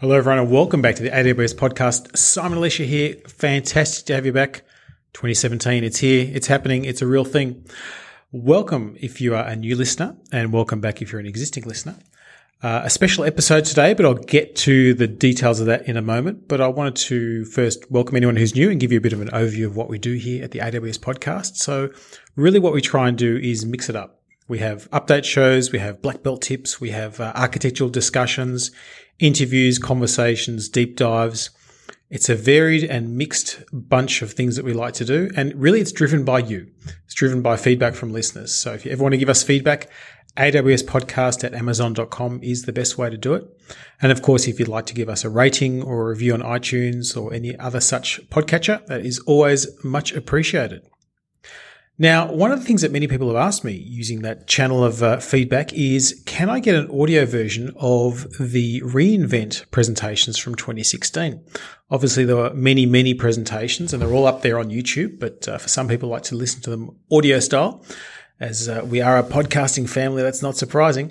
Hello, everyone, and welcome back to the AWS Podcast. Simon Alicia here. Fantastic to have you back. 2017, it's here, it's happening, it's a real thing. Welcome if you are a new listener, and welcome back if you're an existing listener. A special episode today, but I'll get to the details of that in a moment. But I wanted to first welcome anyone who's new and give you a bit of an overview of what we do here at the AWS Podcast. So really what we try and do is mix it up. We have update shows, we have black belt tips, we have architectural discussions, interviews, conversations, deep dives. It's a varied and mixed bunch of things that we like to do. And really it's driven by you. It's driven by feedback from listeners. So if you ever want to give us feedback, awspodcast@amazon.com is the best way to do it. And of course, if you'd like to give us a rating or a review on iTunes or any other such podcatcher, that is always much appreciated. Now, one of the things that many people have asked me using that channel of feedback is, can I get an audio version of the re:Invent presentations from 2016? Obviously, there were many, many presentations and they're all up there on YouTube, but for some people like to listen to them audio style. As we are a podcasting family, that's not surprising.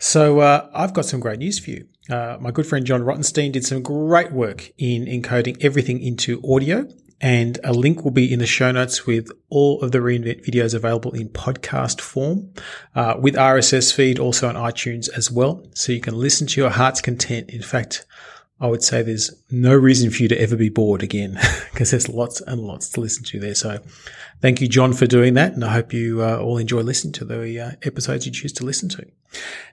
So I've got some great news for you. My good friend John Rottenstein did some great work in encoding everything into audio. And a link will be in the show notes with all of the re:Invent videos available in podcast form, with RSS feed also on iTunes as well. So you can listen to your heart's content. In fact, I would say there's no reason for you to ever be bored again because there's lots and lots to listen to there. So thank you, John, for doing that. And I hope you all enjoy listening to the episodes you choose to listen to.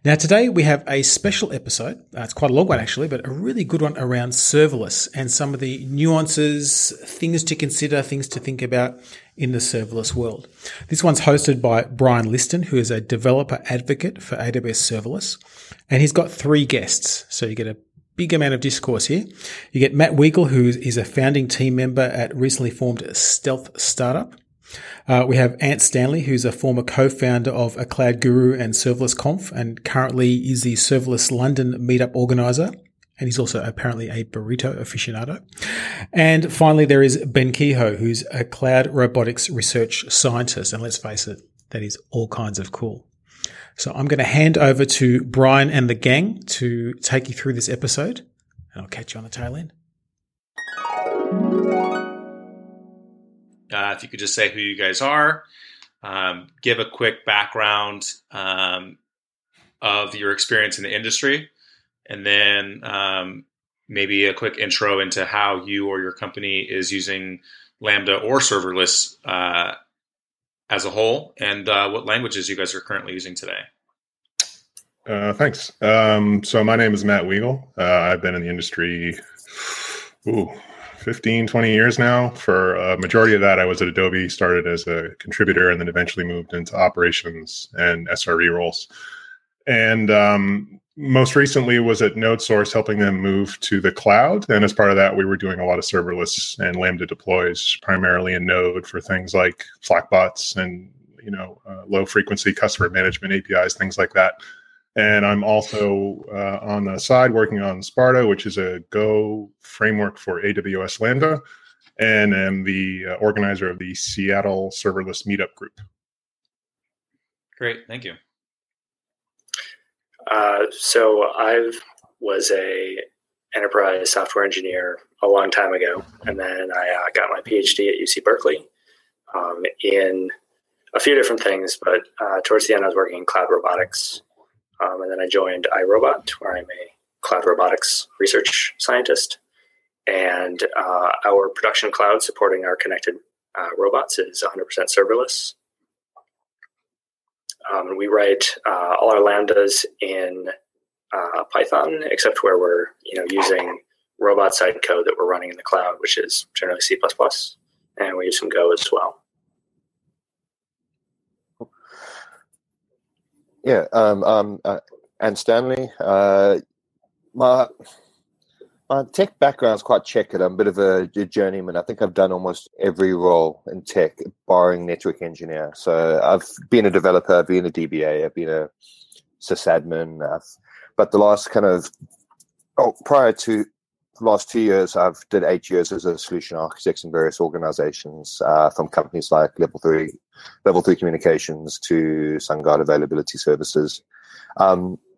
Now, today we have a special episode. It's quite a long one, actually, but a really good one around serverless and some of the nuances, things to consider, things to think about in the serverless world. This one's hosted by Brian Liston, who is a developer advocate for AWS Serverless. And he's got three guests. So you get a big amount of discourse here. You get Matt Weagle, who is a founding team member at recently formed Stealth Startup. We have Ant Stanley, who's a former co-founder of A Cloud Guru and Serverless Conf, and currently is the Serverless London meetup organizer. And he's also apparently a burrito aficionado. And finally, there is Ben Kehoe, who's a cloud robotics research scientist. And let's face it, that is all kinds of cool. So I'm going to hand over to Brian and the gang to take you through this episode, and I'll catch you on the tail end. If you could just say who you guys are, give a quick background of your experience in the industry, and then maybe a quick intro into how you or your company is using Lambda or serverless as a whole, and what languages you guys are currently using today. Thanks. So my name is Matt Weagle. I've been in the industry 15, 20 years now. For a majority of that, I was at Adobe, started as a contributor, and then eventually moved into operations and SRE roles. And most recently was at NodeSource, helping them move to the cloud. And as part of that, we were doing a lot of serverless and Lambda deploys, primarily in Node for things like Slack bots and low frequency customer management APIs, things like that. And I'm also on the side working on Sparta, which is a Go framework for AWS Lambda, and am the organizer of the Seattle Serverless Meetup group. Great, thank you. So I was a enterprise software engineer a long time ago, and then I got my PhD at UC Berkeley in a few different things, but towards the end I was working in cloud robotics, and then I joined iRobot, where I'm a cloud robotics research scientist, and our production cloud supporting our connected robots is 100% serverless. We write all our lambdas in Python, except where we're using robot-side code that we're running in the cloud, which is generally C++, and we use some Go as well. Yeah, and Stanley, my tech background's quite checkered. I'm a bit of a journeyman. I think I've done almost every role in tech, barring network engineer. So I've been a developer, I've been a DBA, I've been a sysadmin. But the last prior to the last 2 years, I've did 8 years as a solution architect in various organizations, from companies like Level 3 Communications to SunGuard Availability Services.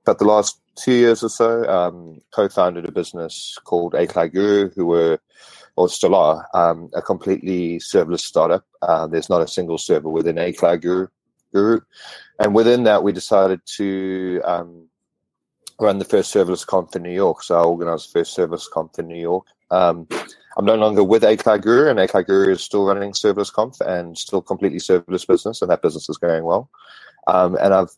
But the last 2 years or so, co-founded a business called A Cloud Guru, who were, or still are, a completely serverless startup. There's not a single server within A Cloud Guru. And within that, we decided to run the first serverless conf in New York. So I organized the first serverless conf in New York. I'm no longer with A Cloud Guru, and A Cloud Guru is still running serverless conf and still completely serverless business, and that business is going well. And I've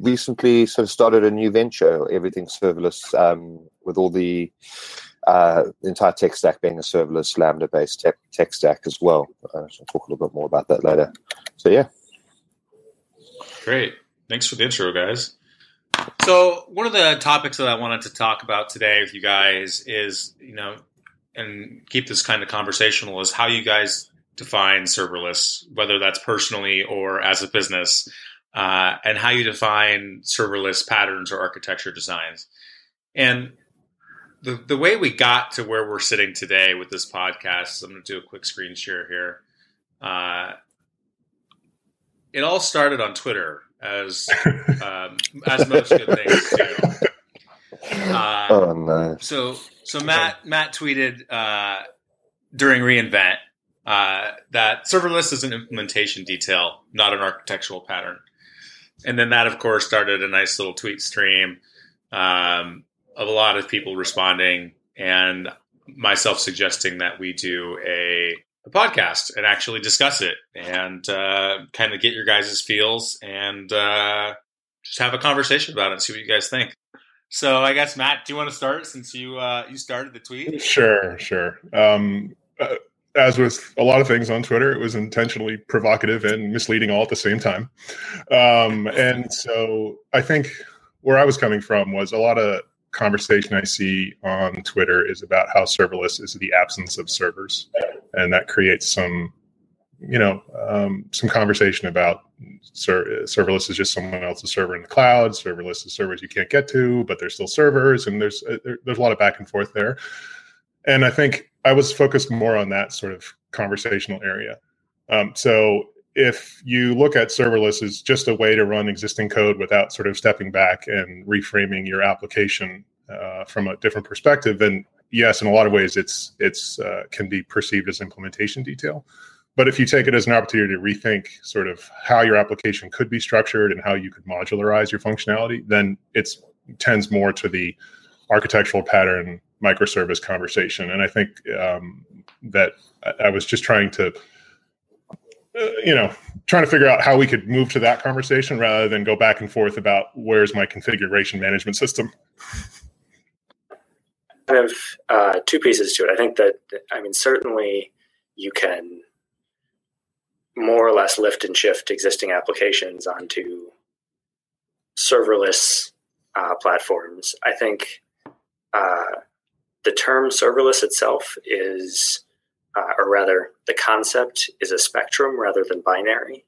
recently sort of started a new venture, everything serverless, with all the entire tech stack being a serverless Lambda-based tech stack as well. I'll talk a little bit more about that later. So, yeah. Great. Thanks for the intro, guys. So one of the topics that I wanted to talk about today with you guys is, you know, and keep this kind of conversational, is how you guys define serverless, whether that's personally or as a business, and how you define serverless patterns or architecture designs. And the way we got to where we're sitting today with this podcast, I'm going to do a quick screen share here. It all started on Twitter, as most good things do. Oh, no. So Matt tweeted during re:Invent that serverless is an implementation detail, not an architectural pattern. And then that, of course, started a nice little tweet stream of a lot of people responding, and myself suggesting that we do a podcast and actually discuss it and kind of get your guys' feels and just have a conversation about it and see what you guys think. So I guess, Matt, do you want to start since you started the tweet? Sure. As with a lot of things on Twitter, it was intentionally provocative and misleading all at the same time. And so I think where I was coming from was a lot of conversation I see on Twitter is about how serverless is the absence of servers. And that creates some conversation about serverless is just someone else's server in the cloud. Serverless is servers you can't get to, but they're still servers, and there's a lot of back and forth there. And I think I was focused more on that sort of conversational area. So if you look at serverless as just a way to run existing code without sort of stepping back and reframing your application from a different perspective, then yes, in a lot of ways it's can be perceived as implementation detail. But if you take it as an opportunity to rethink sort of how your application could be structured and how you could modularize your functionality, then it tends more to the architectural pattern microservice conversation. And I think that I was just trying to, trying to figure out how we could move to that conversation rather than go back and forth about where's my configuration management system. Kind of two pieces to it. I think that, certainly you can more or less lift and shift existing applications onto serverless platforms. I think the term serverless itself is, or rather the concept is a spectrum rather than binary.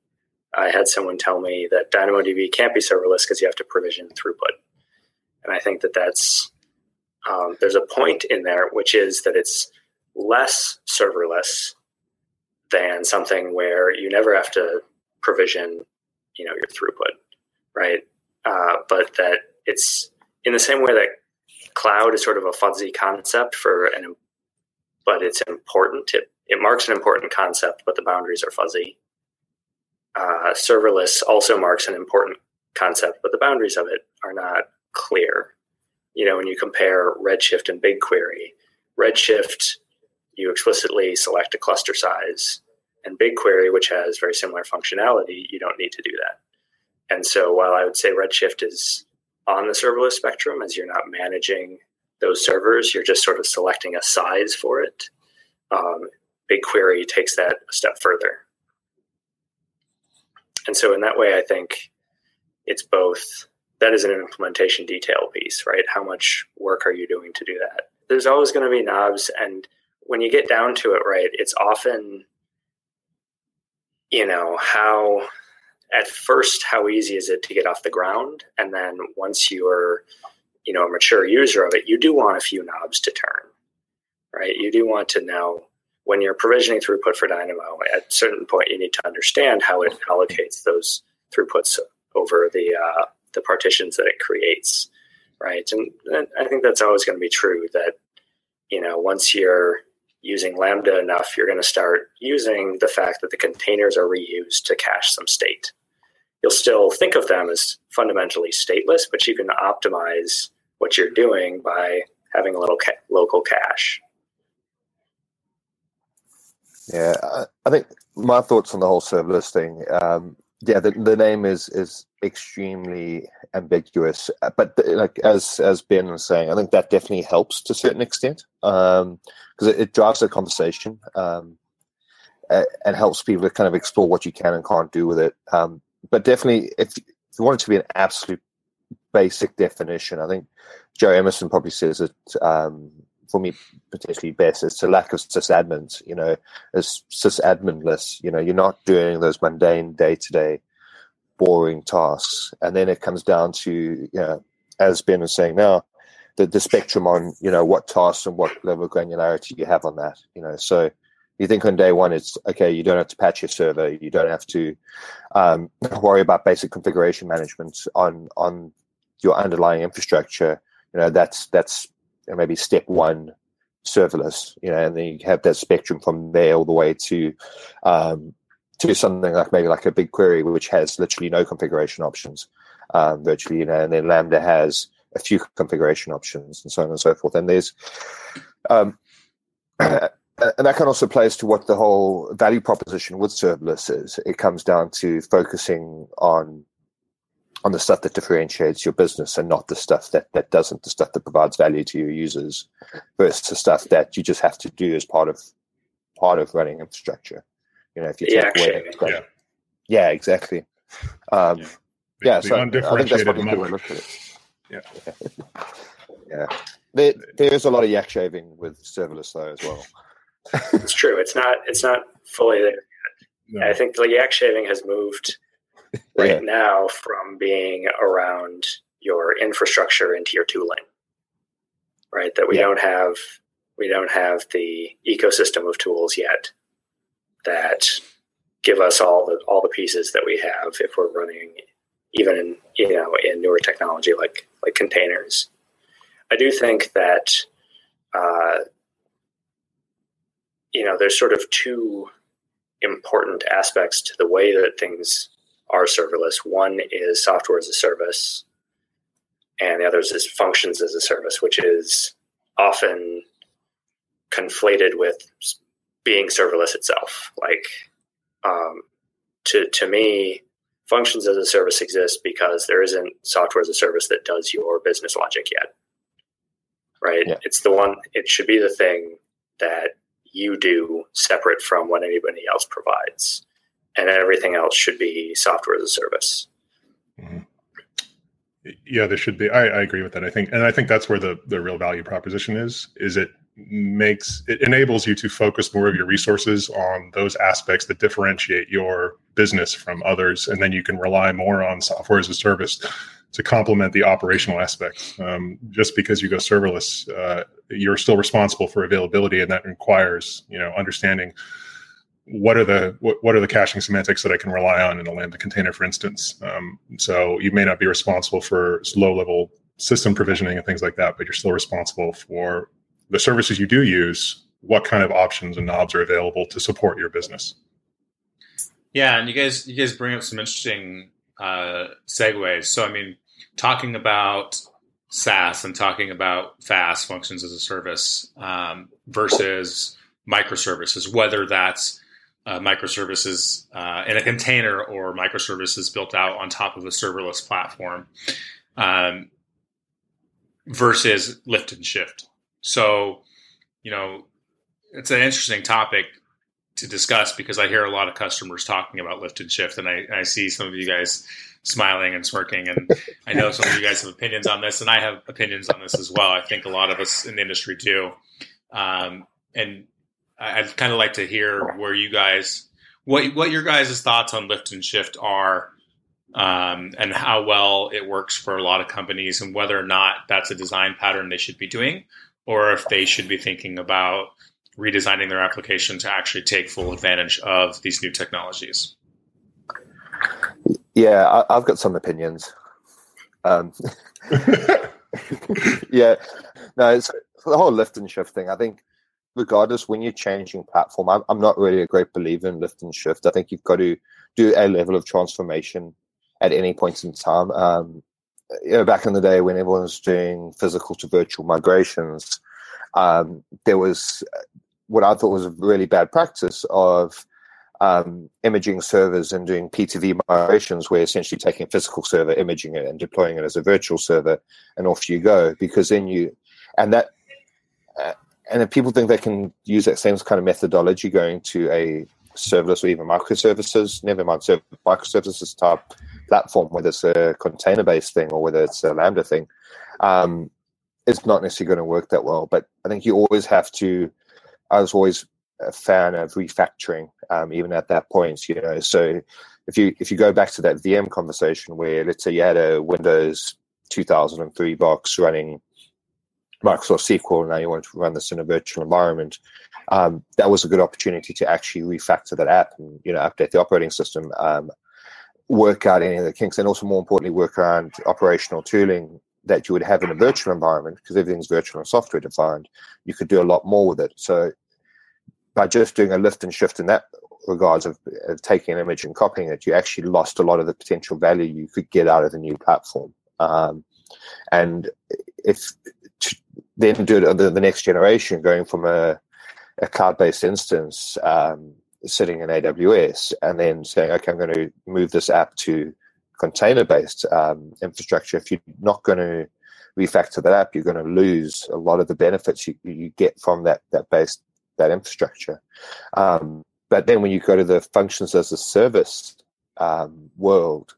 I had someone tell me that DynamoDB can't be serverless because you have to provision throughput. And I think that that's, there's a point in there, which is that it's less serverless than something where you never have to provision, your throughput, right? But that it's in the same way that cloud is sort of a fuzzy concept but it's important. It marks an important concept, but the boundaries are fuzzy. Serverless also marks an important concept, but the boundaries of it are not clear. When you compare Redshift and BigQuery, Redshift, you explicitly select a cluster size, and BigQuery, which has very similar functionality, you don't need to do that. And so while I would say Redshift is on the serverless spectrum, as you're not managing those servers, you're just sort of selecting a size for it, BigQuery takes that a step further. And so in that way, I think it's both. That is an implementation detail piece, right? How much work are you doing to do that? There's always going to be knobs, and when you get down to it, right, it's often, how at first, how easy is it to get off the ground? And then once you're, a mature user of it, you do want a few knobs to turn, right? You do want to know when you're provisioning throughput for Dynamo, at a certain point, you need to understand how it allocates those throughputs over the partitions that it creates. right? And I think that's always going to be true, that, you know, once you're using Lambda enough, you're going to start using the fact that the containers are reused to cache some state. You'll still think of them as fundamentally stateless, but you can optimize what you're doing by having a little local cache. Yeah, I think my thoughts on the whole serverless thing, the name is extremely ambiguous, but like as Ben was saying, I think that definitely helps to a certain extent, because it drives the conversation and helps people to kind of explore what you can and can't do with it. But definitely, if you want it to be an absolute basic definition, I think Joe Emerson probably says it, for me, potentially best. It's a lack of sysadmins, you know, it's sysadminless. You know, you're not doing those mundane day-to-day boring tasks. And then it comes down to, you know, as Ben was saying now, the spectrum on, you know, what tasks and what level of granularity you have on that, you know. So you think on day one, it's, okay, you don't have to patch your server. You don't have to worry about basic configuration management on your underlying infrastructure. You know, that's maybe step one serverless, you know, and then you have that spectrum from there all the way to something like maybe like a BigQuery, which has literally no configuration options virtually, you know, and then Lambda has a few configuration options and so on and so forth. And there's, and that can also play as to what the whole value proposition with serverless is. It comes down to focusing on the stuff that differentiates your business and not the stuff that doesn't, the stuff that provides value to your users versus the stuff that you just have to do as part of running infrastructure. You know, if you take away yeah. Yeah, exactly. So I think that's what we do when we look at it. Yeah. Yeah. There is a lot of yak shaving with serverless though as well. It's true. It's not fully there yet. No. I think the yak shaving has moved right now from being around your infrastructure into your tooling, right? That we don't have the ecosystem of tools yet that give us all the pieces that we have if we're running even in newer technology like containers. I do think that there's sort of two important aspects to the way that things are serverless. One is software as a service, and the other is functions as a service, which is often conflated with being serverless itself. Like, to me, functions as a service exists because there isn't software as a service that does your business logic yet, right? Yeah. It's the one, it should be the thing that you do separate from what anybody else provides. And everything else should be software as a service. Mm-hmm. Yeah, there should be. I agree with that. I think that's where the real value proposition is it enables you to focus more of your resources on those aspects that differentiate your business from others. And then you can rely more on software as a service to complement the operational aspects. Just because you go serverless, you're still responsible for availability, and that requires, understanding what are the caching semantics that I can rely on in a Lambda container, for instance. So you may not be responsible for low-level system provisioning and things like that, but you're still responsible for the services you do use, what kind of options and knobs are available to support your business. Yeah, and you guys bring up some interesting segues. So, I mean, talking about SaaS and talking about FaaS, functions as a service, versus microservices, whether that's microservices in a container or microservices built out on top of a serverless platform, versus lift and shift. So, it's an interesting topic to discuss because I hear a lot of customers talking about lift and shift, and I see some of you guys smiling and smirking, and I know some of you guys have opinions on this, and I have opinions on this as well. I think a lot of us in the industry do. And I'd kind of like to hear where you guys, what your guys' thoughts on lift and shift are, and how well it works for a lot of companies, and whether or not that's a design pattern they should be doing, or if they should be thinking about redesigning their application to actually take full advantage of these new technologies. Yeah, I've got some opinions. Yeah. No, it's the whole lift and shift thing. I think regardless, when you're changing platform, I'm not really a great believer in lift and shift. I think you've got to do a level of transformation at any point in time. You know, back in the day when everyone was doing physical to virtual migrations, there was what I thought was a really bad practice of imaging servers and doing PTV migrations, where essentially taking a physical server, imaging it, and deploying it as a virtual server, and off you go. Because then and if people think they can use that same kind of methodology going to a serverless or even microservices, never mind microservices type platform, whether it's a container-based thing or whether it's a Lambda thing, it's not necessarily going to work that well. But I think you always have to, I was always a fan of refactoring, even at that point, you know. So if you go back to that VM conversation where, let's say, you had a Windows 2003 box running Microsoft SQL, and now you want to run this in a virtual environment, that was a good opportunity to actually refactor that app and, you know, update the operating system, work out any of the kinks, and also, more importantly, work around operational tooling that you would have in a virtual environment, because everything's virtual and software defined. You could do a lot more with it. So by just doing a lift and shift in that regards of taking an image and copying it, you actually lost a lot of the potential value you could get out of the new platform. And if then do it the next generation, going from a cloud-based instance sitting in AWS, and then saying, okay, I'm going to move this app to container-based infrastructure. If you're not going to refactor that app, you're going to lose a lot of the benefits you get from that infrastructure. But then when you go to the functions as a service world,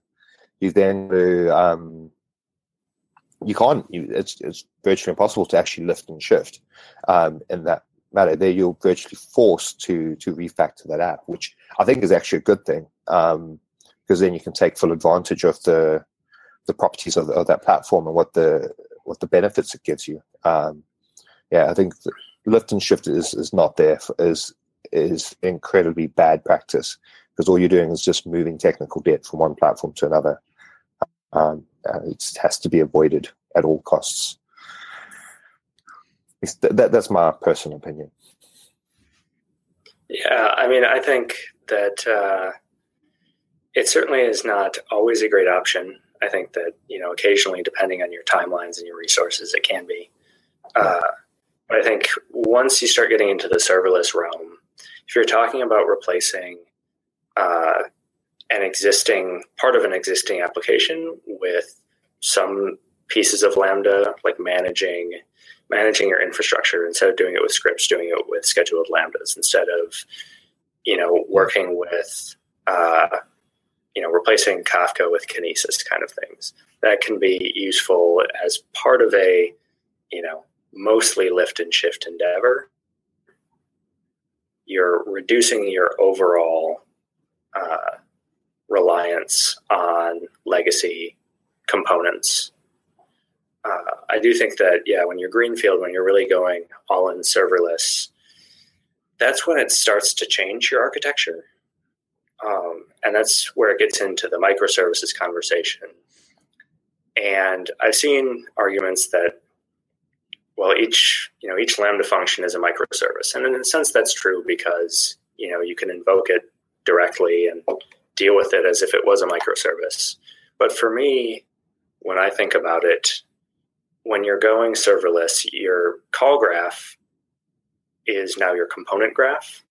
you then do, you can't. It's virtually impossible to actually lift and shift in that matter. There, you're virtually forced to refactor that app, which I think is actually a good thing, because then you can take full advantage of the properties of that platform and what the benefits it gives you. I think lift and shift is not there. Is incredibly bad practice, because all you're doing is just moving technical debt from one platform to another. It has to be avoided at all costs. That's my personal opinion. Yeah, I mean, I think that it certainly is not always a great option. I think that, you know, occasionally, depending on your timelines and your resources, it can be. But I think once you start getting into the serverless realm, if you're talking about replacing an existing part of an existing application with some pieces of Lambda, like managing your infrastructure, instead of doing it with scripts, doing it with scheduled Lambdas, instead of, you know, working with, you know, replacing Kafka with Kinesis kind of things, that can be useful as part of a, you know, mostly lift and shift endeavor. You're reducing your overall reliance on legacy components. I do think that, yeah, when you're greenfield, when you're really going all in serverless, that's when it starts to change your architecture. And that's where it gets into the microservices conversation. And I've seen arguments that, well, each Lambda function is a microservice. And in a sense, that's true, because, you know, you can invoke it directly and deal with it as if it was a microservice. But for me, when I think about it, when you're going serverless, your call graph is now your component graph.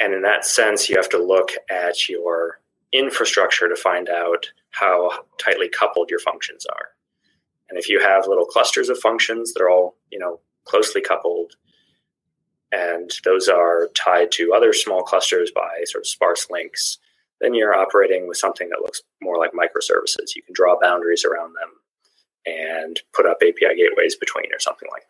And in that sense, you have to look at your infrastructure to find out how tightly coupled your functions are. And if you have little clusters of functions, they're all, you know, closely coupled, and those are tied to other small clusters by sort of sparse links, then you're operating with something that looks more like microservices. You can draw boundaries around them and put up API gateways between or something like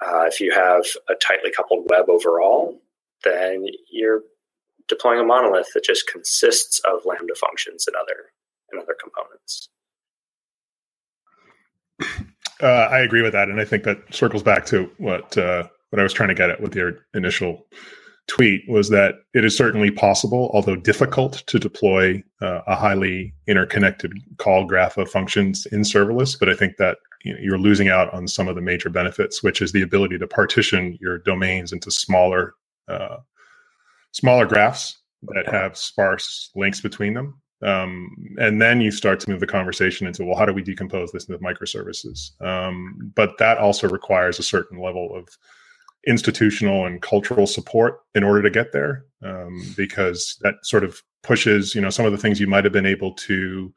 that. If you have a tightly coupled web overall, then you're deploying a monolith that just consists of Lambda functions and other components. I agree with that, and I think that circles back to what I was trying to get at with your initial tweet was that it is certainly possible, although difficult, to deploy a highly interconnected call graph of functions in serverless. But I think that you're losing out on some of the major benefits, which is the ability to partition your domains into smaller graphs that have sparse links between them. And then you start to move the conversation into, well, how do we decompose this into microservices? But that also requires a certain level of institutional and cultural support in order to get there, because that sort of pushes, some of the things you might have been able to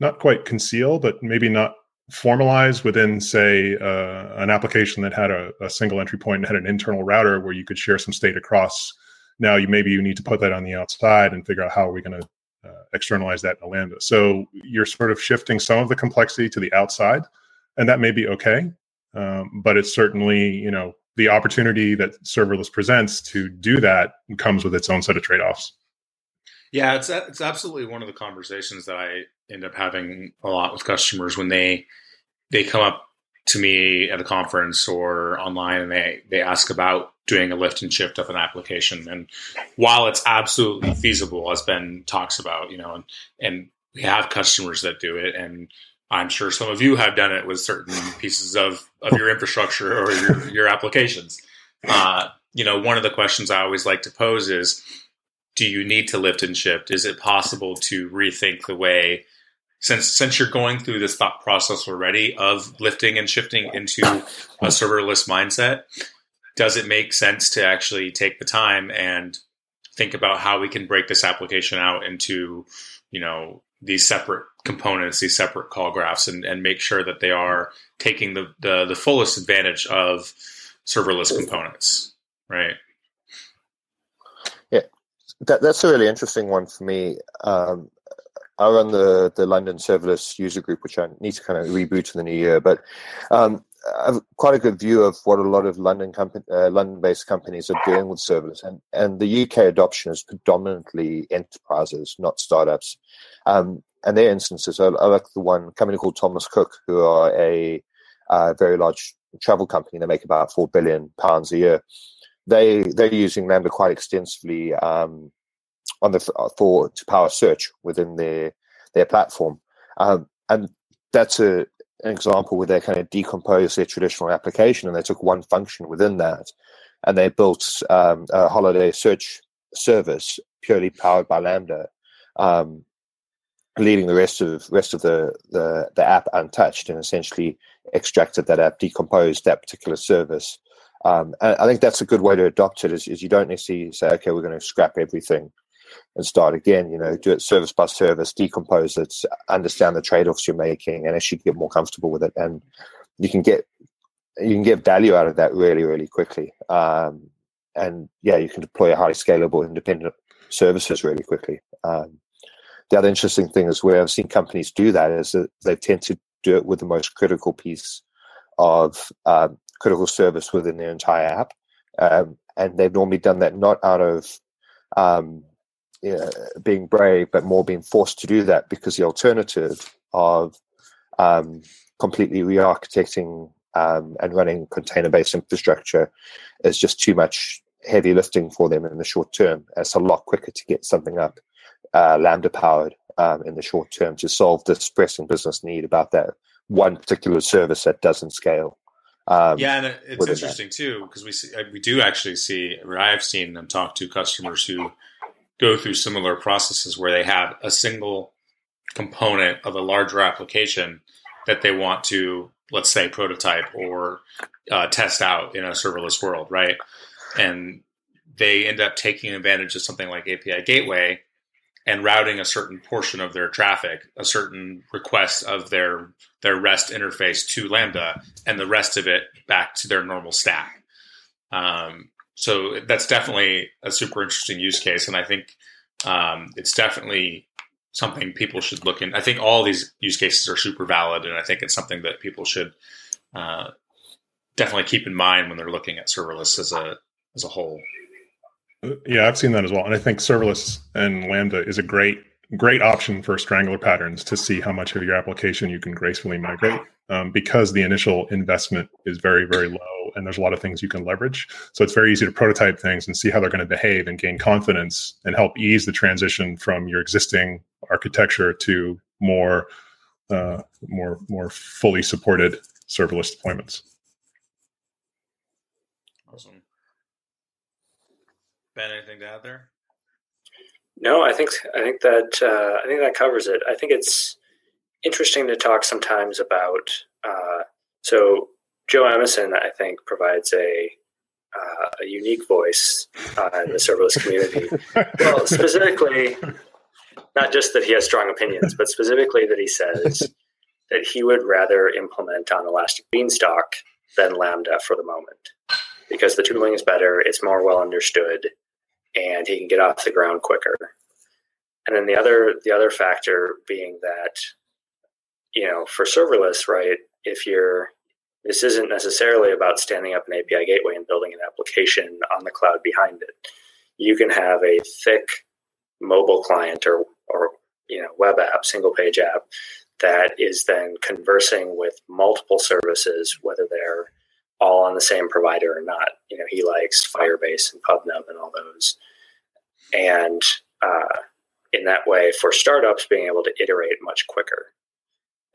not quite conceal, but maybe not formalize within, say, an application that had a single entry point and had an internal router where you could share some state across. Now you need to put that on the outside and figure out how are we going to externalize that in a Lambda. So you're sort of shifting some of the complexity to the outside, and that may be okay. But it's certainly, the opportunity that serverless presents to do that comes with its own set of trade-offs. Yeah, it's absolutely one of the conversations that I end up having a lot with customers when they come up to me at a conference or online and they ask about doing a lift and shift of an application. And while it's absolutely feasible, as Ben talks about, and we have customers that do it, and I'm sure some of you have done it with certain pieces of your infrastructure or your applications. One of the questions I always like to pose is, do you need to lift and shift? Is it possible to rethink the way, since you're going through this thought process already of lifting and shifting into a serverless mindset, does it make sense to actually take the time and think about how we can break this application out into, these separate components, these separate call graphs, and make sure that they are taking the fullest advantage of serverless components, right? That's a really interesting one for me. I run the London serverless user group, which I need to kind of reboot in the new year. But I have quite a good view of what a lot of London-based companies are doing with serverless. And the UK adoption is predominantly enterprises, not startups. And their instances, I like the one company called Thomas Cook, who are a very large travel company. They make about £4 billion a year. They're using Lambda quite extensively to power search within their platform, and that's an example where they kind of decomposed their traditional application and they took one function within that, and they built a holiday search service purely powered by Lambda, leaving the rest of the app untouched, and essentially extracted that app, decomposed that particular service. And I think that's a good way to adopt it is you don't necessarily say, okay, we're going to scrap everything and start again, do it service by service, decompose it, understand the trade-offs you're making, and actually get more comfortable with it. And you can get value out of that really, really quickly. You can deploy highly scalable independent services really quickly. The other interesting thing is where I've seen companies do that is that they tend to do it with the most critical piece of critical service within their entire app. And they've normally done that not out of being brave, but more being forced to do that because the alternative of completely re-architecting and running container-based infrastructure is just too much heavy lifting for them in the short term. It's a lot quicker to get something up Lambda-powered in the short term to solve this pressing business need about that one particular service that doesn't scale. And it's interesting too, because I've seen and talked to customers who go through similar processes where they have a single component of a larger application that they want to, let's say, prototype or test out in a serverless world, right? And they end up taking advantage of something like API Gateway and routing a certain portion of their traffic, a certain request of their REST interface to Lambda, and the rest of it back to their normal stack. So that's definitely a super interesting use case. And I think it's definitely something people should look in. I think all these use cases are super valid. And I think it's something that people should definitely keep in mind when they're looking at serverless as a whole. Yeah, I've seen that as well. And I think serverless and Lambda is a great option for strangler patterns to see how much of your application you can gracefully migrate because the initial investment is very, very low and there's a lot of things you can leverage. So it's very easy to prototype things and see how they're going to behave and gain confidence and help ease the transition from your existing architecture to more fully supported serverless deployments. Awesome. Ben, anything to add there? No, I think that covers it. I think it's interesting to talk sometimes about. So Joe Emerson, I think, provides a unique voice in the serverless community. Well, specifically, not just that he has strong opinions, but specifically that he says that he would rather implement on Elastic Beanstalk than Lambda for the moment, because the tooling is better, it's more well understood, and he can get off the ground quicker. And then the other factor being that, you know, for serverless, right, this isn't necessarily about standing up an API gateway and building an application on the cloud behind it. You can have a thick mobile client or you know, web app, single page app, that is then conversing with multiple services, whether they're all on the same provider or not. You know, he likes Firebase and PubNub and all those. And in that way, for startups, being able to iterate much quicker.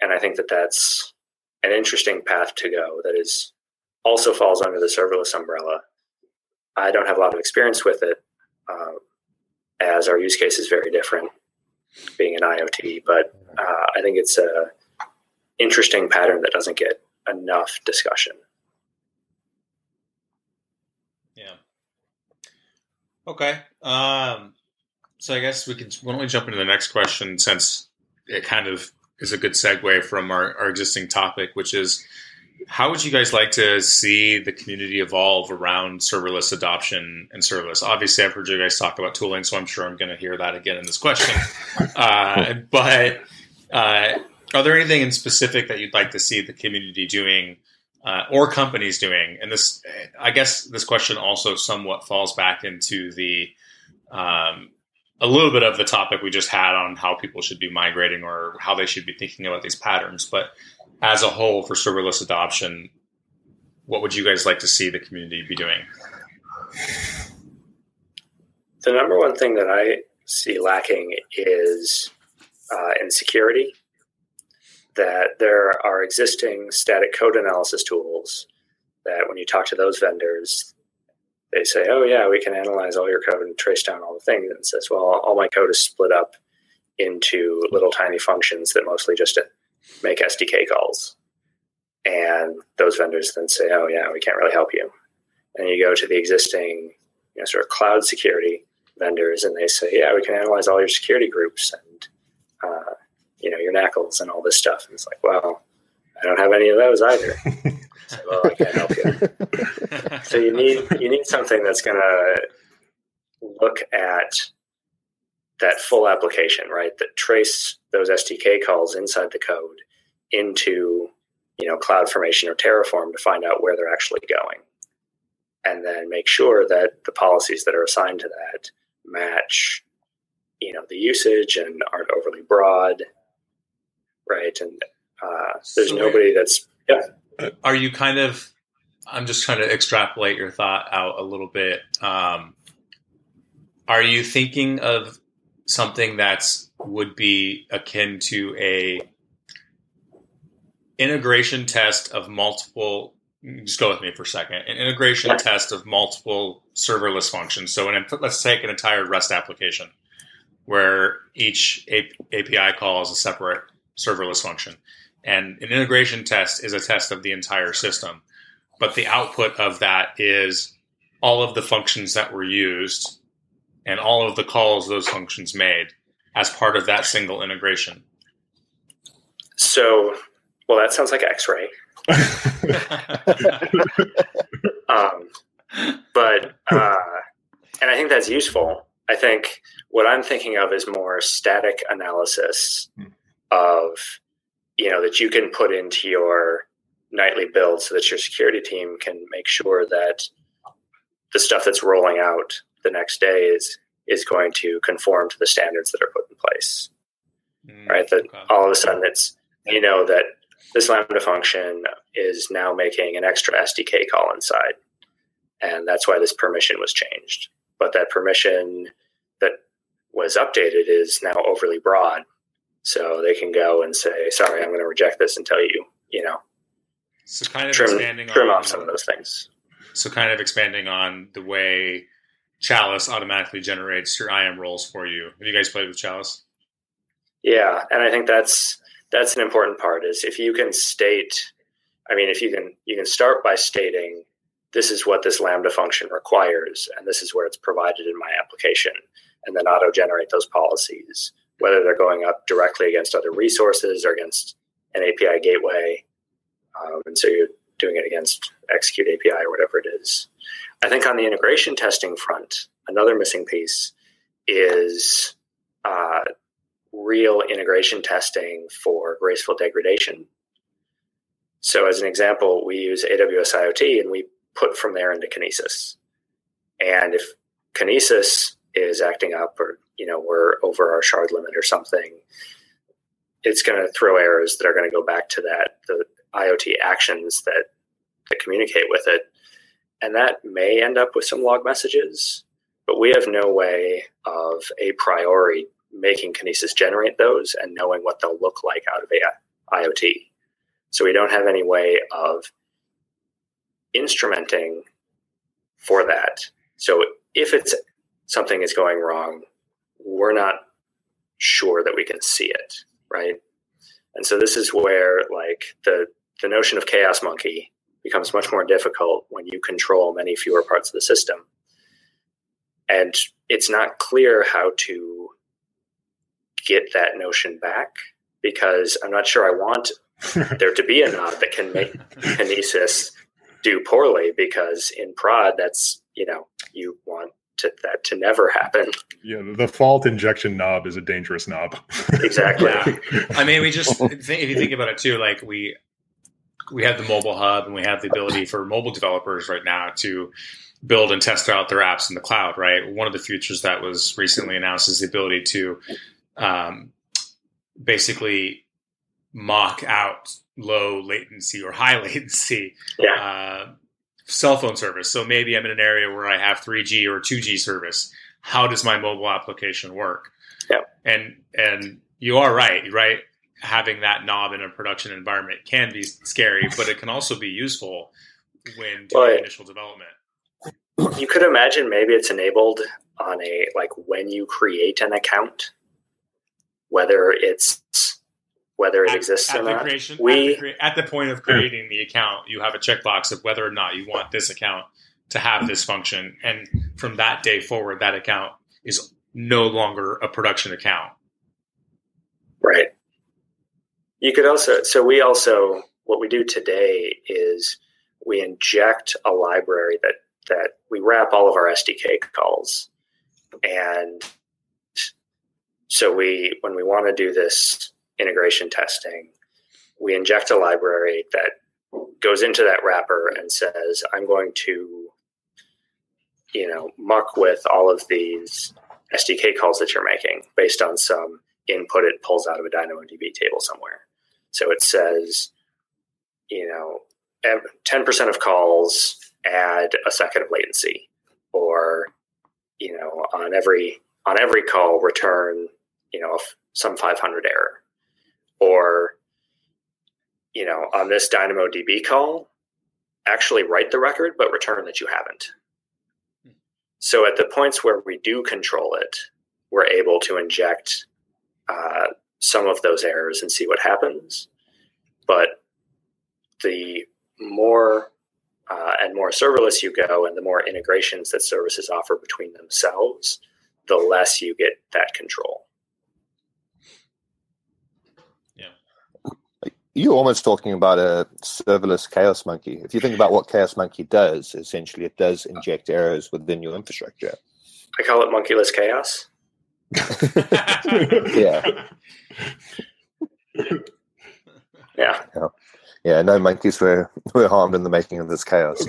And I think that that's an interesting path to go that is also falls under the serverless umbrella. I don't have a lot of experience with it, as our use case is very different, being an IoT, but I think it's an interesting pattern that doesn't get enough discussion. Yeah. Okay. So I guess why don't we jump into the next question, since it kind of is a good segue from our existing topic, which is, how would you guys like to see the community evolve around serverless adoption and serverless? Obviously, I've heard you guys talk about tooling, so I'm sure I'm going to hear that again in this question. But are there anything in specific that you'd like to see the community doing or companies doing? And this, I guess this question also somewhat falls back into the a little bit of the topic we just had on how people should be migrating or how they should be thinking about these patterns. But as a whole, for serverless adoption, what would you guys like to see the community be doing? The number one thing that I see lacking is in security, that there are existing static code analysis tools that when you talk to those vendors, they say, oh, yeah, we can analyze all your code and trace down all the things. And it says, well, all my code is split up into little tiny functions that mostly just make SDK calls. And those vendors then say, oh, yeah, we can't really help you. And you go to the existing, you know, sort of cloud security vendors, and they say, yeah, we can analyze all your security groups and, you know, your NACLs and all this stuff. And it's like, well, I don't have any of those either. So, well, I can't help you. So you need something that's going to look at that full application, right? That trace those SDK calls inside the code into, you know, CloudFormation or Terraform to find out where they're actually going, and then make sure that the policies that are assigned to that match, you know, the usage and aren't overly broad, right? And there's nobody that's... Yeah. Are you kind of... I'm just trying to extrapolate your thought out a little bit. Are you thinking of something that's would be akin to a integration test of multiple... Just go with me for a second. An integration test of multiple serverless functions. So let's take an entire REST application where each API call is a separate serverless function. And an integration test is a test of the entire system. But the output of that is all of the functions that were used and all of the calls those functions made as part of that single integration. So, well, that sounds like X-Ray. And I think that's useful. I think what I'm thinking of is more static analysis of, you know, that you can put into your nightly build so that your security team can make sure that the stuff that's rolling out the next day is going to conform to the standards that are put in place. Right? That all of a sudden it's, you know, that this Lambda function is now making an extra SDK call inside. And that's why this permission was changed. But that permission that was updated is now overly broad. So they can go and say, sorry, I'm going to reject this and tell you, you know, so kind of trim off some of those things. So kind of expanding on the way Chalice automatically generates your IAM roles for you. Have you guys played with Chalice? Yeah, and I think that's an important part is if you can state, I mean, if you can start by stating this is what this Lambda function requires, and this is where it's provided in my application, and then auto-generate those policies, whether they're going up directly against other resources or against an API gateway. And so you're doing it against Execute API or whatever it is. I think on the integration testing front, another missing piece is real integration testing for graceful degradation. So as an example, we use AWS IoT and we put from there into Kinesis. And if Kinesis is acting up or, you know, we're over our shard limit or something, it's going to throw errors that are going to go back to that, the IoT actions that communicate with it. And that may end up with some log messages, but we have no way of a priori making Kinesis generate those and knowing what they'll look like out of IoT. So we don't have any way of instrumenting for that. So if it's something is going wrong, we're not sure that we can see it, right? And so this is where like the notion of Chaos Monkey becomes much more difficult when you control many fewer parts of the system. And it's not clear how to get that notion back because I'm not sure I want there to be a nod that can make Kinesis do poorly because in prod, that's, you know, you want that to never happen. Yeah, the fault injection knob is a dangerous knob. Exactly. Yeah. I mean, if you think about it too, like we have the mobile hub and we have the ability for mobile developers right now to build and test out their apps in the cloud, right? One of the features that was recently announced is the ability to basically mock out low latency or high latency cell phone service. So maybe I'm in an area where I have 3G or 2G service. How does my mobile application work? Yep. And you are right? Having that knob in a production environment can be scary, but it can also be useful when doing initial development. You could imagine maybe it's enabled on a, like when you create an account, whether it exists or not. At the point of creating the account, you have a checkbox of whether or not you want this account to have this function. And from that day forward, that account is no longer a production account. Right. You could also, what we do today is we inject a library that we wrap all of our SDK calls. And so when we want to do this integration testing, we inject a library that goes into that wrapper and says, I'm going to, you know, muck with all of these SDK calls that you're making based on some input it pulls out of a DynamoDB table somewhere. So it says, you know, 10% of calls add a second of latency, or, you know, on every call return, you know, some 500 error, or, you know, on this DynamoDB call, actually write the record, but return that you haven't. So at the points where we do control it, we're able to inject some of those errors and see what happens. But the more and more serverless you go and the more integrations that services offer between themselves, the less you get that control. You're almost talking about a serverless Chaos Monkey. If you think about what Chaos Monkey does, essentially it does inject errors within your infrastructure. I call it monkeyless chaos. Yeah. No monkeys were harmed in the making of this chaos.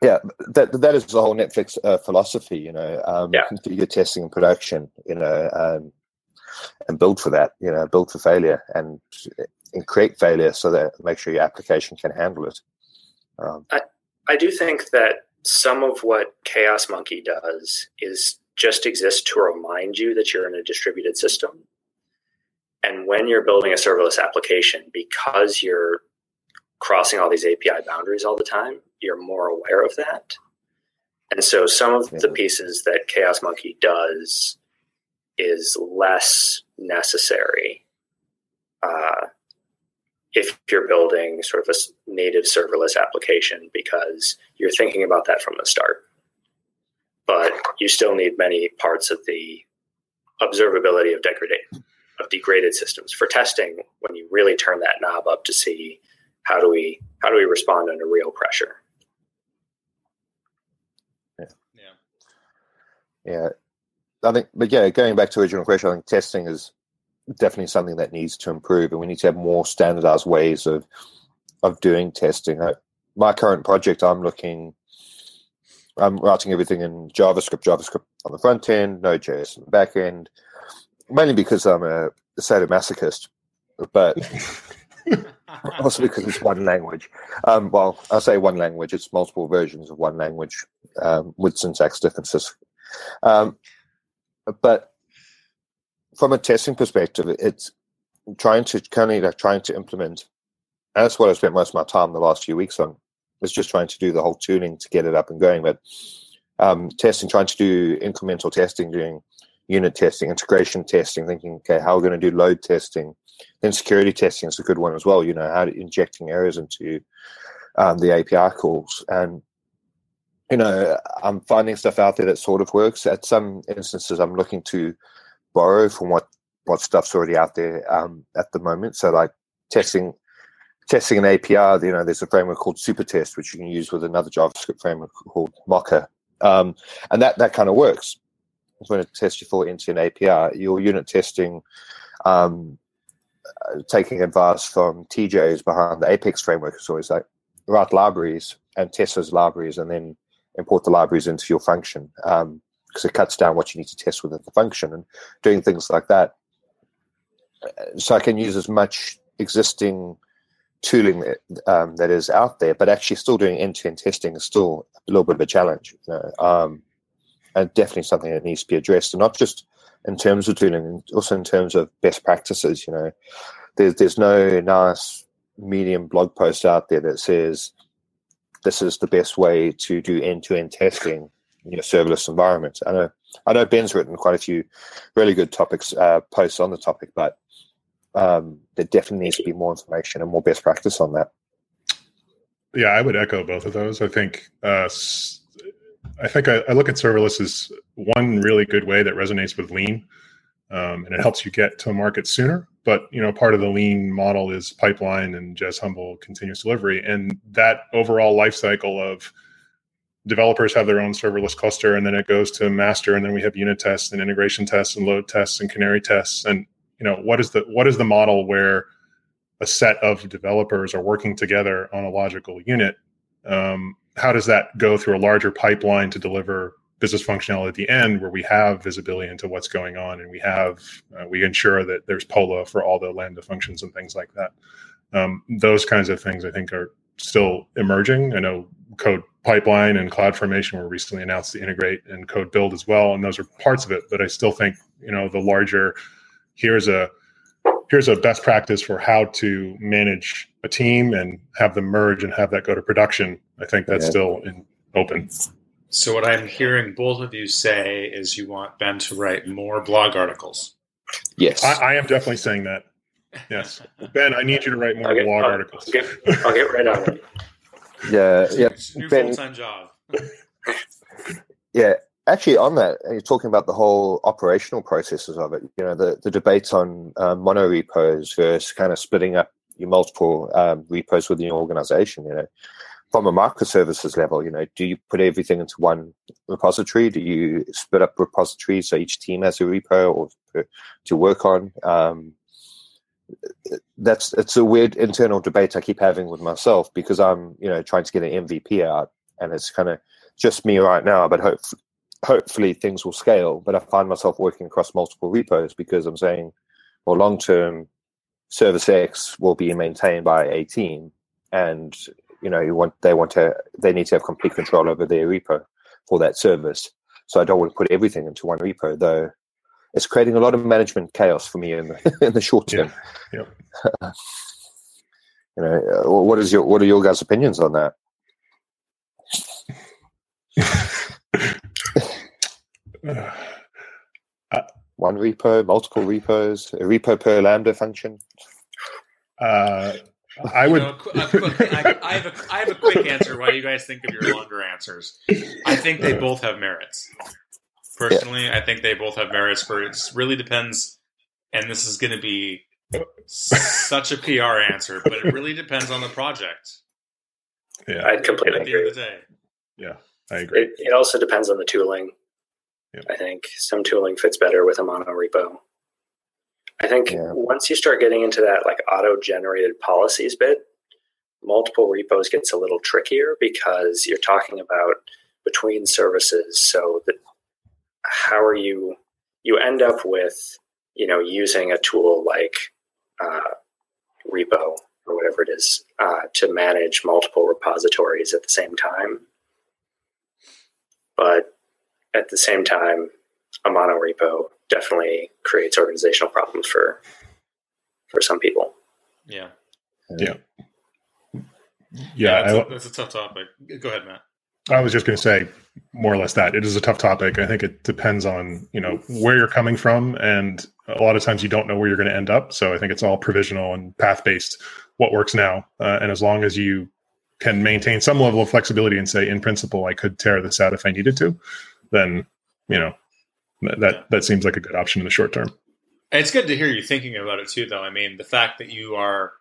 Yeah, that is the whole Netflix philosophy. You know, do your testing and production. You know. and build for that, you know, build for failure and create failure so that make sure your application can handle it. I do think that some of what Chaos Monkey does is just exist to remind you that you're in a distributed system. And when you're building a serverless application, because you're crossing all these API boundaries all the time, you're more aware of that. And so some of the pieces that Chaos Monkey does is less necessary if you're building sort of a native serverless application, because you're thinking about that from the start. But you still need many parts of the observability of degraded systems for testing when you really turn that knob up to see how do we respond under real pressure. Yeah, I think, but yeah, going back to the original question, I think testing is definitely something that needs to improve, and we need to have more standardized ways of doing testing. My current project, I'm writing everything in JavaScript on the front end, Node.js on the back end, mainly because I'm a sadomasochist, but also because it's one language. Well, I say one language, it's multiple versions of one language with syntax differences. But from a testing perspective, it's trying to implement, and that's what I spent most of my time the last few weeks on, is just trying to do the whole tuning to get it up and going. But trying to do incremental testing, doing unit testing, integration testing, thinking, okay, how are we going to do load testing? Then security testing is a good one as well, you know, how to injecting errors into the API calls. And you know, I'm finding stuff out there that sort of works. At some instances, I'm looking to borrow from what stuff's already out there at the moment. So, like testing an API, you know, there's a framework called Supertest, which you can use with another JavaScript framework called Mocha. And that kind of works. It's when it tests your full end-to-end API. Your unit testing, taking advice from TJs behind the Apex framework. It's always like, write libraries and test those libraries and then import the libraries into your function, because it cuts down what you need to test within the function and doing things like that. So I can use as much existing tooling that is out there, but actually still doing end-to-end testing is still a little bit of a challenge, you know, and definitely something that needs to be addressed, and not just in terms of tooling, also in terms of best practices. You know, there's no nice medium blog post out there that says, this is the best way to do end-to-end testing in your serverless environment. I know Ben's written quite a few really good posts on the topic, but there definitely needs to be more information and more best practice on that. Yeah, I would echo both of those. I think I look at serverless as one really good way that resonates with lean, and it helps you get to market sooner. But, you know, part of the lean model is pipeline and Jez Humble continuous delivery. And that overall life cycle of developers have their own serverless cluster, and then it goes to master, and then we have unit tests and integration tests and load tests and canary tests. And, you know, what is the model where a set of developers are working together on a logical unit? How does that go through a larger pipeline to deliver business functionality at the end, where we have visibility into what's going on, and we have we ensure that there's Pola for all the Lambda functions and things like that. Those kinds of things I think are still emerging. I know Code Pipeline and CloudFormation were recently announced to integrate, and Code Build as well, and those are parts of it. But I still think, you know, the larger here's a best practice for how to manage a team and have them merge and have that go to production. I think that's still in open. So what I'm hearing both of you say is you want Ben to write more blog articles. Yes. I am definitely saying that. Yes. Ben, I need you to write more blog articles. I'll get right on it. Yeah. It's new Ben, full-time job. Yeah. Actually, on that, you're talking about the whole operational processes of it. You know, the debates on mono repos versus kind of splitting up your multiple repos within your organization, you know. From a microservices level, you know, do you put everything into one repository? Do you split up repositories so each team has a repo or to work on? It's a weird internal debate I keep having with myself, because I'm, you know, trying to get an MVP out, and it's kind of just me right now. But hopefully, hopefully things will scale, but I find myself working across multiple repos because I'm saying, well, long-term service X will be maintained by a team, and you know, they need to have complete control over their repo for that service. So I don't want to put everything into one repo, though it's creating a lot of management chaos for me in the short term. Yeah. Yeah. You know, what are your guys' opinions on that? One repo, multiple repos, a repo per Lambda function. I have a quick answer while you guys think of your longer answers. I think they both have merits. Personally, yeah. I think they both have merits. For it really depends, and this is going to be such a PR answer, but it really depends on the project. Yeah, I completely agree. At the end of the day. Yeah, I agree. It also depends on the tooling. Yeah. I think some tooling fits better with a mono repo. I think once you start getting into that like auto-generated policies bit, multiple repos gets a little trickier because you're talking about between services. So that how are you end up with, you know, using a tool like repo or whatever it is to manage multiple repositories at the same time. But at the same time, a mono repo definitely creates organizational problems for some people. Yeah. That's a tough topic. Go ahead, Matt. I was just going to say more or less that it is a tough topic. I think it depends on, you know, where you're coming from. And a lot of times you don't know where you're going to end up. So I think it's all provisional and path-based, what works now. And as long as you can maintain some level of flexibility and say, in principle, I could tear this out if I needed to, then, you know, that seems like a good option in the short term. It's good to hear you thinking about it too, though. I mean, the fact that you are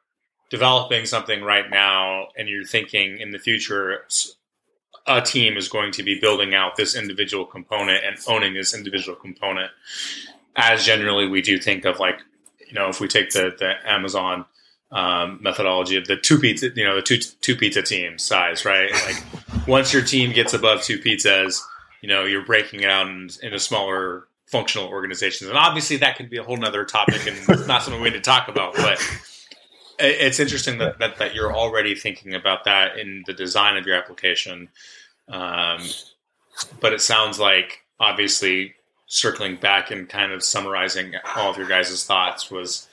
developing something right now and you're thinking in the future, a team is going to be building out this individual component and owning this individual component. As generally we do think of, like, you know, if we take the Amazon methodology of the two pizza team size, right? Like once your team gets above two pizzas, you know, you're breaking it out into smaller functional organizations. And obviously that could be a whole nother topic and it's not something we need to talk about, but it's interesting that you're already thinking about that in the design of your application. But it sounds like, obviously, circling back and kind of summarizing all of your guys' thoughts was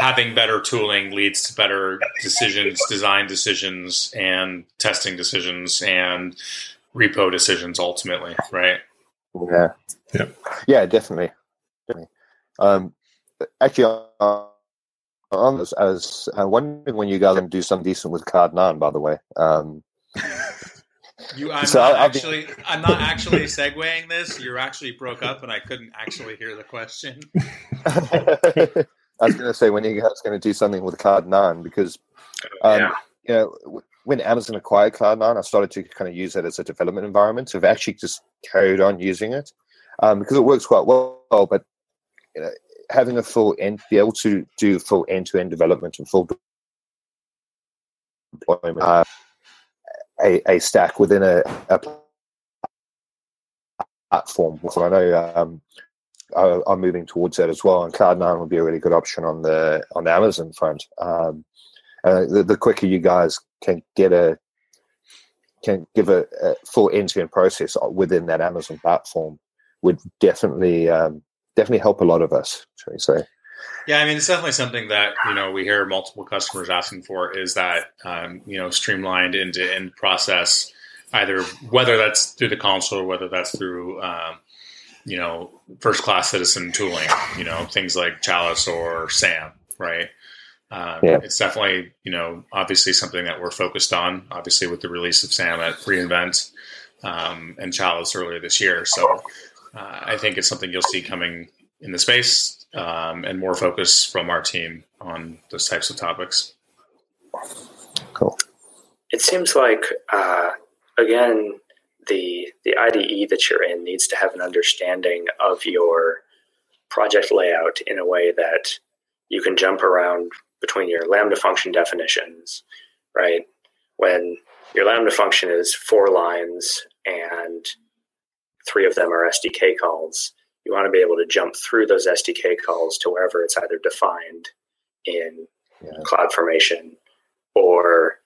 having better tooling leads to better decisions, design decisions, and testing decisions, and repo decisions ultimately, right? Yeah, definitely. Actually, on this, I was wondering when you guys do something decent with Cloud9, by the way. I'm not actually segueing this. You actually broke up, and I couldn't actually hear the question. I was going to say, when are you guys going to do something with Cloud9? Because, you know, when Amazon acquired Cloud9, I started to kind of use it as a development environment. So I've actually just carried on using it because it works quite well. But you know, having be able to do full end-to-end development and full deployment, a stack within a platform. So I know I'm moving towards that as well. And Cloud9 would be a really good option on the Amazon front. The quicker you guys can give a full end-to-end process within that Amazon platform would definitely help a lot of us, shall we say. Yeah, I mean, it's definitely something that, you know, we hear multiple customers asking for, is that, you know, streamlined end-to-end process, either whether that's through the console or whether that's through, you know, first-class citizen tooling, you know, things like Chalice or SAM, right? It's definitely, you know, obviously something that we're focused on, obviously with the release of SAM at re:Invent and Chalice earlier this year. So I think it's something you'll see coming in the space and more focus from our team on those types of topics. Cool. It seems like, again, the IDE that you're in needs to have an understanding of your project layout in a way that you can jump around between your Lambda function definitions, right? When your Lambda function is 4 lines and 3 of them are SDK calls. You want to be able to jump through those SDK calls to wherever it's either defined in CloudFormation or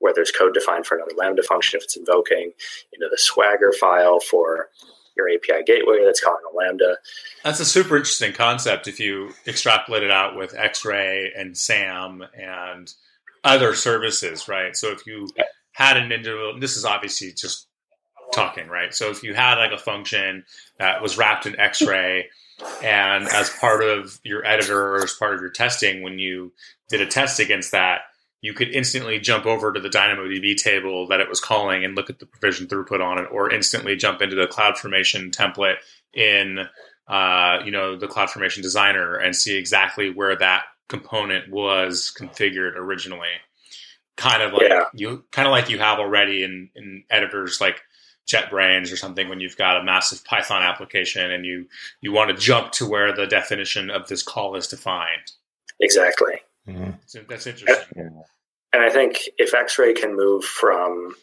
where there's code defined for another Lambda function if it's invoking, the Swagger file for your API gateway that's calling a Lambda. That's a super interesting concept if you extrapolate it out with X-Ray and SAM and other services, right? So if you had an individual, this is obviously just talking, right? So if you had like a function that was wrapped in X-Ray and as part of your editor or as part of your testing, when you did a test against that, you could instantly jump over to the DynamoDB table that it was calling and look at the provision throughput on it, or instantly jump into the CloudFormation template in, the CloudFormation designer and see exactly where that component was configured originally. Kind of like you have already in editors like JetBrains or something when you've got a massive Python application and you want to jump to where the definition of this call is defined. Exactly. Mm-hmm. So that's interesting. And I think if X-Ray can move from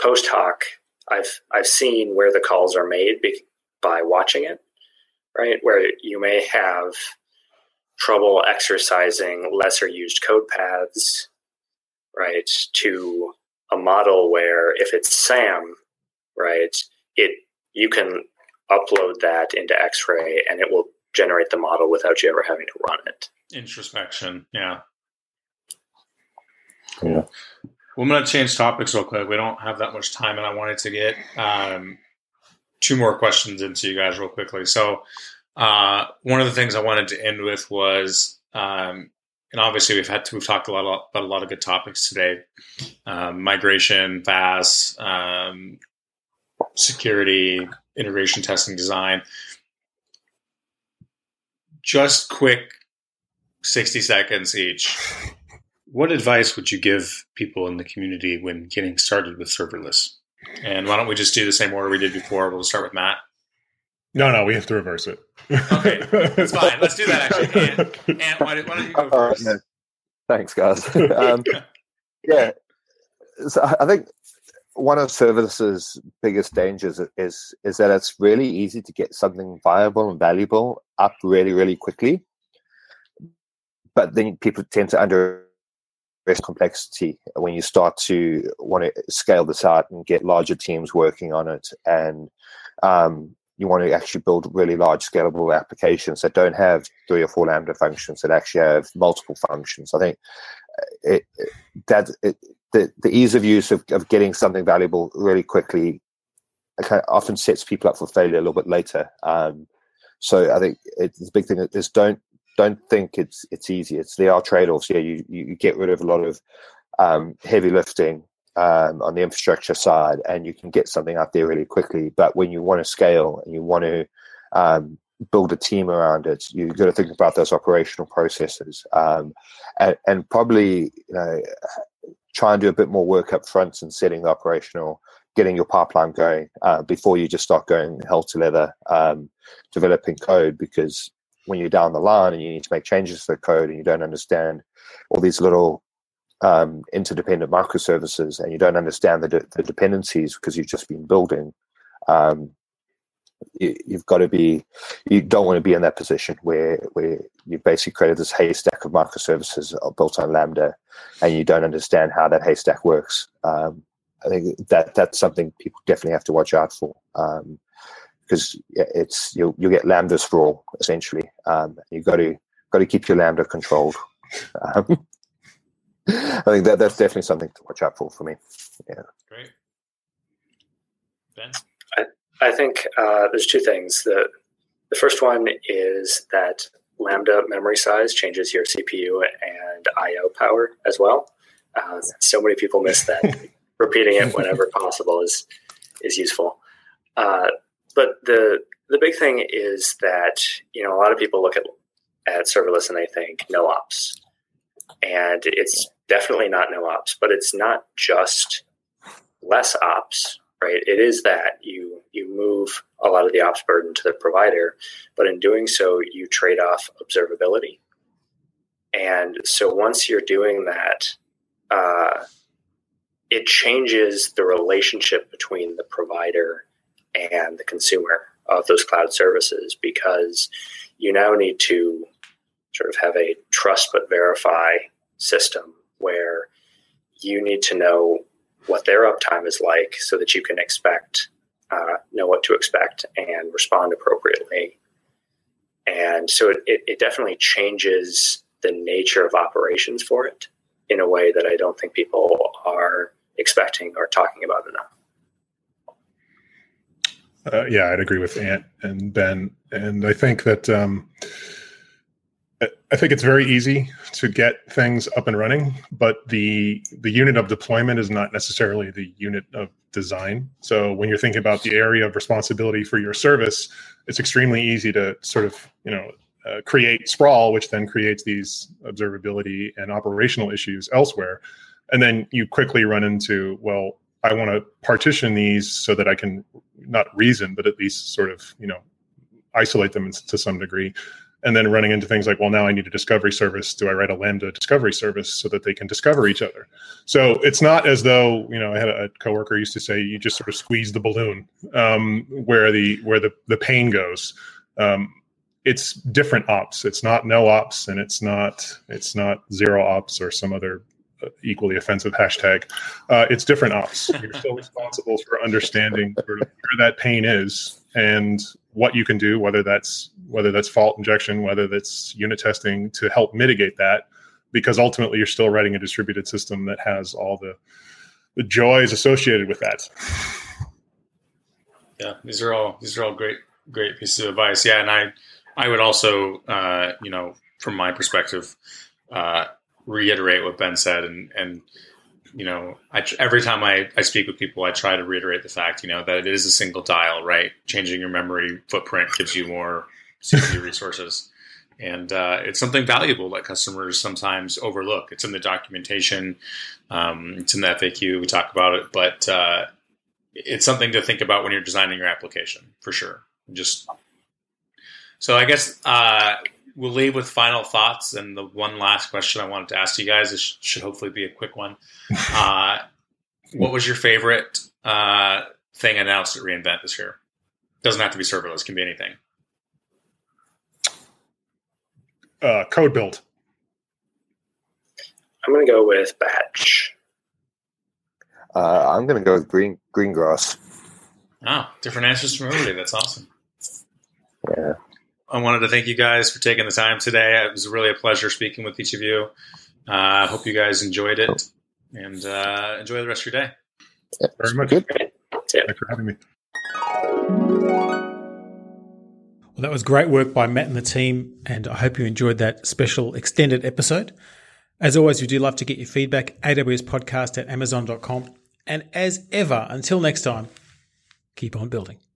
post hoc, I've seen where the calls are made by watching it, right? Where you may have trouble exercising lesser used code paths, right, to a model where if it's SAM, right, you can upload that into X-Ray and it will generate the model without you ever having to run it. Introspection, yeah. Cool. Well, I'm going to change topics real quick. We don't have that much time, and I wanted to get 2 more questions into you guys real quickly. So one of the things I wanted to end with was, and obviously we've talked about a lot of good topics today, migration, VAS, security, integration testing, design. Just quick, 60 seconds each. What advice would you give people in the community when getting started with serverless? And why don't we just do the same order we did before? We'll start with Matt. No, we have to reverse it. Okay, it's fine. Let's do that, actually. Ant, why don't you go first? No. Thanks, guys. Yeah. So I think one of serverless's biggest dangers is that it's really easy to get something viable and valuable up really, really quickly. But then people tend to underestimate complexity when you start to want to scale this out and get larger teams working on it. And you want to actually build really large scalable applications that don't have 3 or 4 Lambda functions, that actually have multiple functions. I think the ease of use of getting something valuable really quickly kind of often sets people up for failure a little bit later. So I think the big thing is don't think it's easy. There are trade-offs. Yeah, you get rid of a lot of heavy lifting on the infrastructure side, and you can get something out there really quickly. But when you want to scale and you want to build a team around it, you've got to think about those operational processes and probably try and do a bit more work up front in setting the operational, getting your pipeline going before you just start going hell to leather developing code, because when you're down the line and you need to make changes to the code and you don't understand all these little interdependent microservices and you don't understand the dependencies because you've just been building, you don't want to be in that position where you've basically created this haystack of microservices built on Lambda and you don't understand how that haystack works. I think that's something people definitely have to watch out for. Because it's you'll get Lambda sprawl essentially. You've got to keep your Lambda controlled. I think that's definitely something to watch out for me. Yeah. Great. Ben? I think there's 2 things. The first one is that Lambda memory size changes your CPU and I/O power as well. So many people miss that. Repeating it whenever possible is useful. But the big thing is that, a lot of people look at serverless and they think no ops. And it's definitely not no ops, but it's not just less ops, right? It is that you move a lot of the ops burden to the provider, but in doing so, you trade off observability. And so once you're doing that, it changes the relationship between the provider and the consumer of those cloud services, because you now need to sort of have a trust but verify system where you need to know what their uptime is like so that you can expect, know what to expect and respond appropriately. And so it definitely changes the nature of operations for it in a way that I don't think people are expecting or talking about enough. Yeah, I'd agree with Ant and Ben. And I think that I think it's very easy to get things up and running, but the unit of deployment is not necessarily the unit of design. So when you're thinking about the area of responsibility for your service, it's extremely easy to sort of, create sprawl, which then creates these observability and operational issues elsewhere. And then you quickly run into, well, I want to partition these so that I can not reason, but at least sort of, isolate them to some degree. And then running into things like, well, now I need a discovery service. Do I write a Lambda discovery service so that they can discover each other? So it's not as though, I had a coworker used to say, you just sort of squeeze the balloon where the pain goes. It's different ops. It's not no ops, and it's not zero ops or some other equally offensive hashtag. It's different ops. You're still responsible for understanding sort of where that pain is and what you can do, whether that's fault injection, whether that's unit testing to help mitigate that, because ultimately you're still writing a distributed system that has all the joys associated with that. Yeah, these are all great pieces of advice. Yeah, and I would also from my perspective reiterate what Ben said, and every time I speak with people, I try to reiterate the fact, that it is a single dial, right? Changing your memory footprint gives you more CPU resources. And it's something valuable that customers sometimes overlook. It's in the documentation. It's in the FAQ. We talk about it. But it's something to think about when you're designing your application, for sure. So I guess we'll leave with final thoughts. And the one last question I wanted to ask you guys, this should hopefully be a quick one. What was your favorite thing announced at re:Invent this year? Doesn't have to be serverless. Can be anything. Code build. I'm going to go with batch. I'm going to go with greengrass. Oh, different answers from everybody. That's awesome. Yeah. I wanted to thank you guys for taking the time today. It was really a pleasure speaking with each of you. I hope you guys enjoyed it, and enjoy the rest of your day. Yeah, very much. Good. Thanks for having me. Well, that was great work by Matt and the team, and I hope you enjoyed that special extended episode. As always, we do love to get your feedback, awspodcast@amazon.com. And as ever, until next time, keep on building.